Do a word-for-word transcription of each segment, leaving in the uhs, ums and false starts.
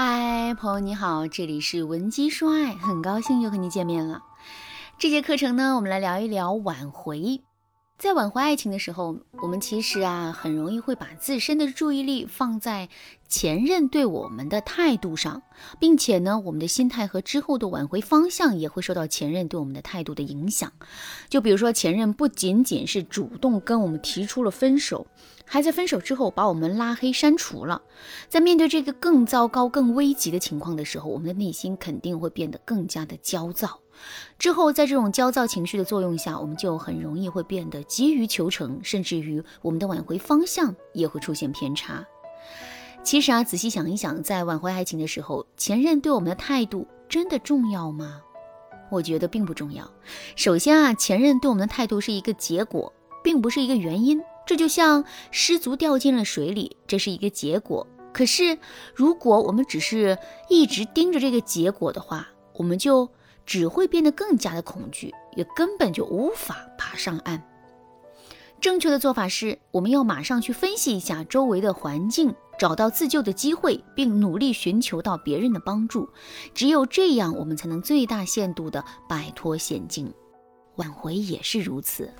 嗨，朋友你好，这里是文姬说爱，很高兴又和你见面了。这节课程呢，我们来聊一聊挽回。在挽回爱情的时候，我们其实啊，很容易会把自身的注意力放在前任对我们的态度上，并且呢，我们的心态和之后的挽回方向也会受到前任对我们的态度的影响。就比如说，前任不仅仅是主动跟我们提出了分手，还在分手之后把我们拉黑删除了。在面对这个更糟糕更危急的情况的时候，我们的内心肯定会变得更加的焦躁。之后在这种焦躁情绪的作用下，我们就很容易会变得急于求成，甚至于我们的挽回方向也会出现偏差。其实啊，仔细想一想，在挽回爱情的时候，前任对我们的态度真的重要吗？我觉得并不重要。首先啊，前任对我们的态度是一个结果，并不是一个原因。这就像失足掉进了水里，这是一个结果。可是如果我们只是一直盯着这个结果的话，我们就只会变得更加的恐惧，也根本就无法爬上岸。正确的做法是，我们要马上去分析一下周围的环境，找到自救的机会，并努力寻求到别人的帮助。只有这样，我们才能最大限度地摆脱险境。挽回也是如此。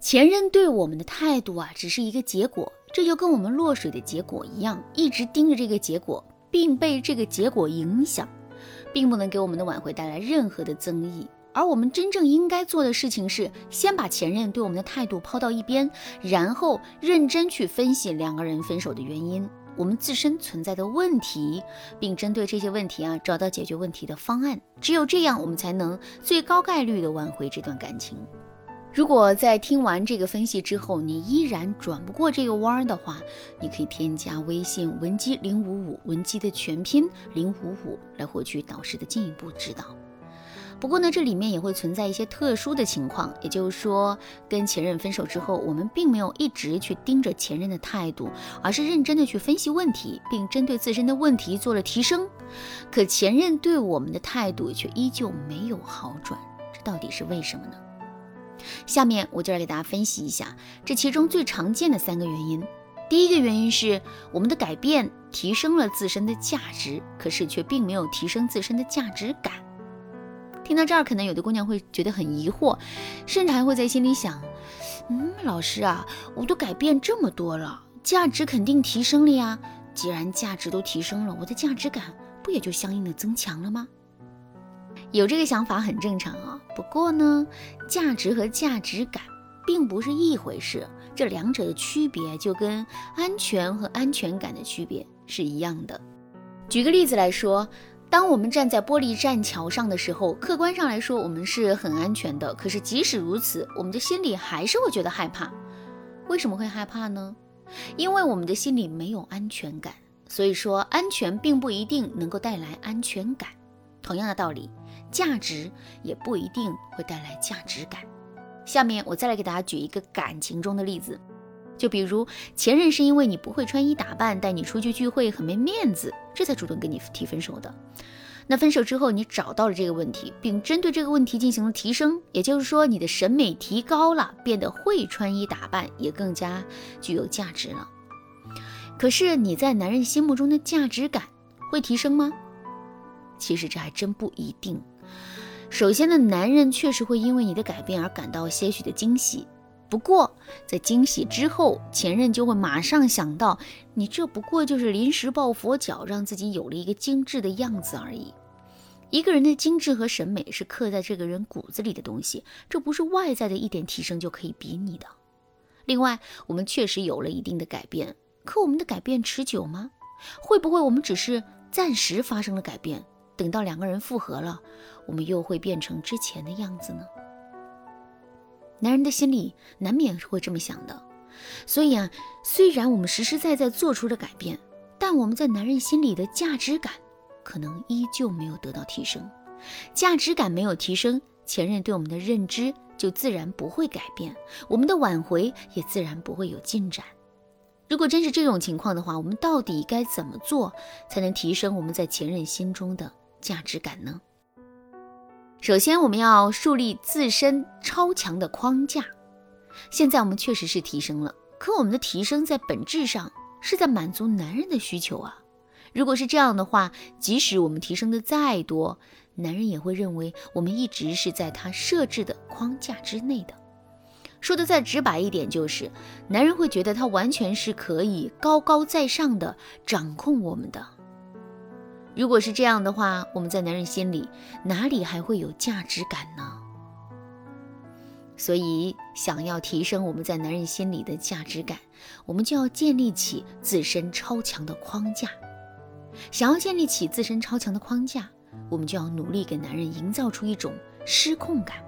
前任对我们的态度啊，只是一个结果，这就跟我们落水的结果一样，一直盯着这个结果，并被这个结果影响，并不能给我们的挽回带来任何的增益。而我们真正应该做的事情是，先把前任对我们的态度抛到一边，然后认真去分析两个人分手的原因，我们自身存在的问题，并针对这些问题啊，找到解决问题的方案。只有这样，我们才能最高概率的挽回这段感情。如果在听完这个分析之后，你依然转不过这个弯的话，你可以添加微信文姬零五五，文姬的全拼零五五，来获取导师的进一步指导。不过呢，这里面也会存在一些特殊的情况，也就是说，跟前任分手之后，我们并没有一直去盯着前任的态度，而是认真的去分析问题，并针对自身的问题做了提升，可前任对我们的态度却依旧没有好转，这到底是为什么呢？下面我就来给大家分析一下这其中最常见的三个原因。第一个原因是，我们的改变提升了自身的价值，可是却并没有提升自身的价值感。听到这儿，可能有的姑娘会觉得很疑惑，甚至还会在心里想，嗯，老师啊，我都改变这么多了，价值肯定提升了呀，既然价值都提升了，我的价值感不也就相应的增强了吗？有这个想法很正常啊，不过呢，价值和价值感并不是一回事，这两者的区别就跟安全和安全感的区别是一样的。举个例子来说，当我们站在玻璃栈桥上的时候，客观上来说我们是很安全的，可是即使如此，我们的心里还是会觉得害怕。为什么会害怕呢？因为我们的心里没有安全感，所以说安全并不一定能够带来安全感。同样的道理，价值也不一定会带来价值感。下面我再来给大家举一个感情中的例子，就比如前任是因为你不会穿衣打扮，带你出去聚会很没面子，这才主动跟你提分手的。那分手之后，你找到了这个问题，并针对这个问题进行了提升，也就是说你的审美提高了，变得会穿衣打扮，也更加具有价值了。可是你在男人心目中的价值感会提升吗？其实这还真不一定。首先呢，男人确实会因为你的改变而感到些许的惊喜，不过在惊喜之后，前任就会马上想到，你这不过就是临时抱佛脚，让自己有了一个精致的样子而已。一个人的精致和审美是刻在这个人骨子里的东西，这不是外在的一点提升就可以比拟的。另外，我们确实有了一定的改变，可我们的改变持久吗？会不会我们只是暂时发生了改变，等到两个人复合了，我们又会变成之前的样子呢？男人的心里难免会这么想的。所以啊，虽然我们实实在在做出了改变，但我们在男人心里的价值感可能依旧没有得到提升。价值感没有提升，前任对我们的认知就自然不会改变，我们的挽回也自然不会有进展。如果真是这种情况的话，我们到底该怎么做才能提升我们在前任心中的价值感呢？首先，我们要树立自身超强的框架。现在我们确实是提升了，可我们的提升在本质上是在满足男人的需求啊。如果是这样的话，即使我们提升的再多，男人也会认为我们一直是在他设置的框架之内的。说的再直白一点，就是男人会觉得他完全是可以高高在上的掌控我们的。如果是这样的话，我们在男人心里哪里还会有价值感呢？所以想要提升我们在男人心里的价值感，我们就要建立起自身超强的框架。想要建立起自身超强的框架，我们就要努力给男人营造出一种失控感。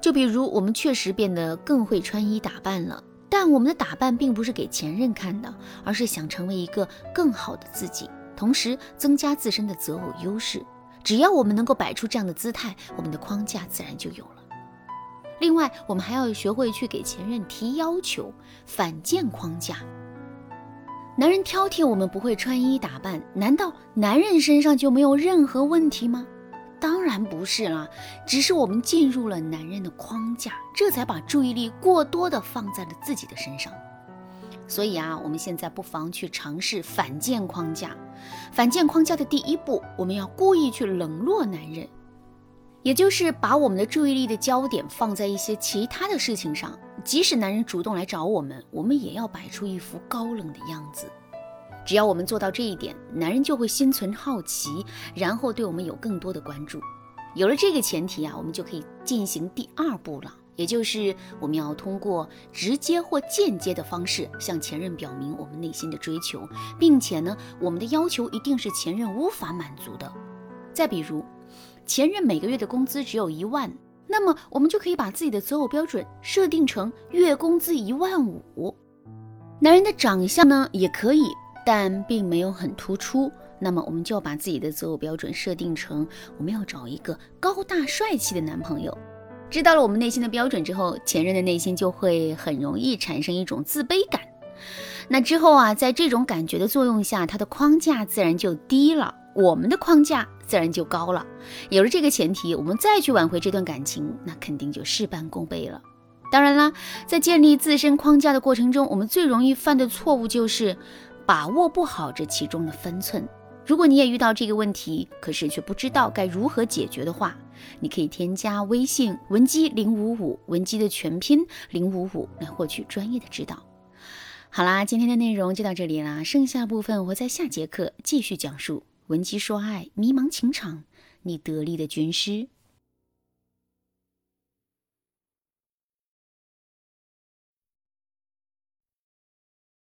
就比如我们确实变得更会穿衣打扮了，但我们的打扮并不是给前任看的，而是想成为一个更好的自己，同时增加自身的择偶优势。只要我们能够摆出这样的姿态，我们的框架自然就有了。另外，我们还要学会去给前任提要求，反建框架。男人挑剔我们不会穿衣打扮，难道男人身上就没有任何问题吗？当然不是啦，只是我们进入了男人的框架，这才把注意力过多的放在了自己的身上。所以啊，我们现在不妨去尝试反建框架。反建框架的第一步，我们要故意去冷落男人，也就是把我们的注意力的焦点放在一些其他的事情上，即使男人主动来找我们，我们也要摆出一副高冷的样子。只要我们做到这一点，男人就会心存好奇，然后对我们有更多的关注。有了这个前提啊，我们就可以进行第二步了，也就是我们要通过直接或间接的方式向前任表明我们内心的追求，并且呢，我们的要求一定是前任无法满足的。再比如前任每个月的工资只有一万，那么我们就可以把自己的择偶标准设定成月工资一万五。男人的长相呢也可以，但并没有很突出，那么我们就要把自己的择偶标准设定成我们要找一个高大帅气的男朋友。知道了我们内心的标准之后，前任的内心就会很容易产生一种自卑感。那之后啊，在这种感觉的作用下，他的框架自然就低了，我们的框架自然就高了。有了这个前提，我们再去挽回这段感情，那肯定就事半功倍了。当然啦，在建立自身框架的过程中，我们最容易犯的错误就是把握不好这其中的分寸。如果你也遇到这个问题，可是却不知道该如何解决的话，你可以添加微信文姬零五五，文姬的全拼零五五，来获取专业的指导。好啦，今天的内容就到这里啦，剩下部分我在下节课继续讲述。文姬说爱，迷茫情场，你得力的军师。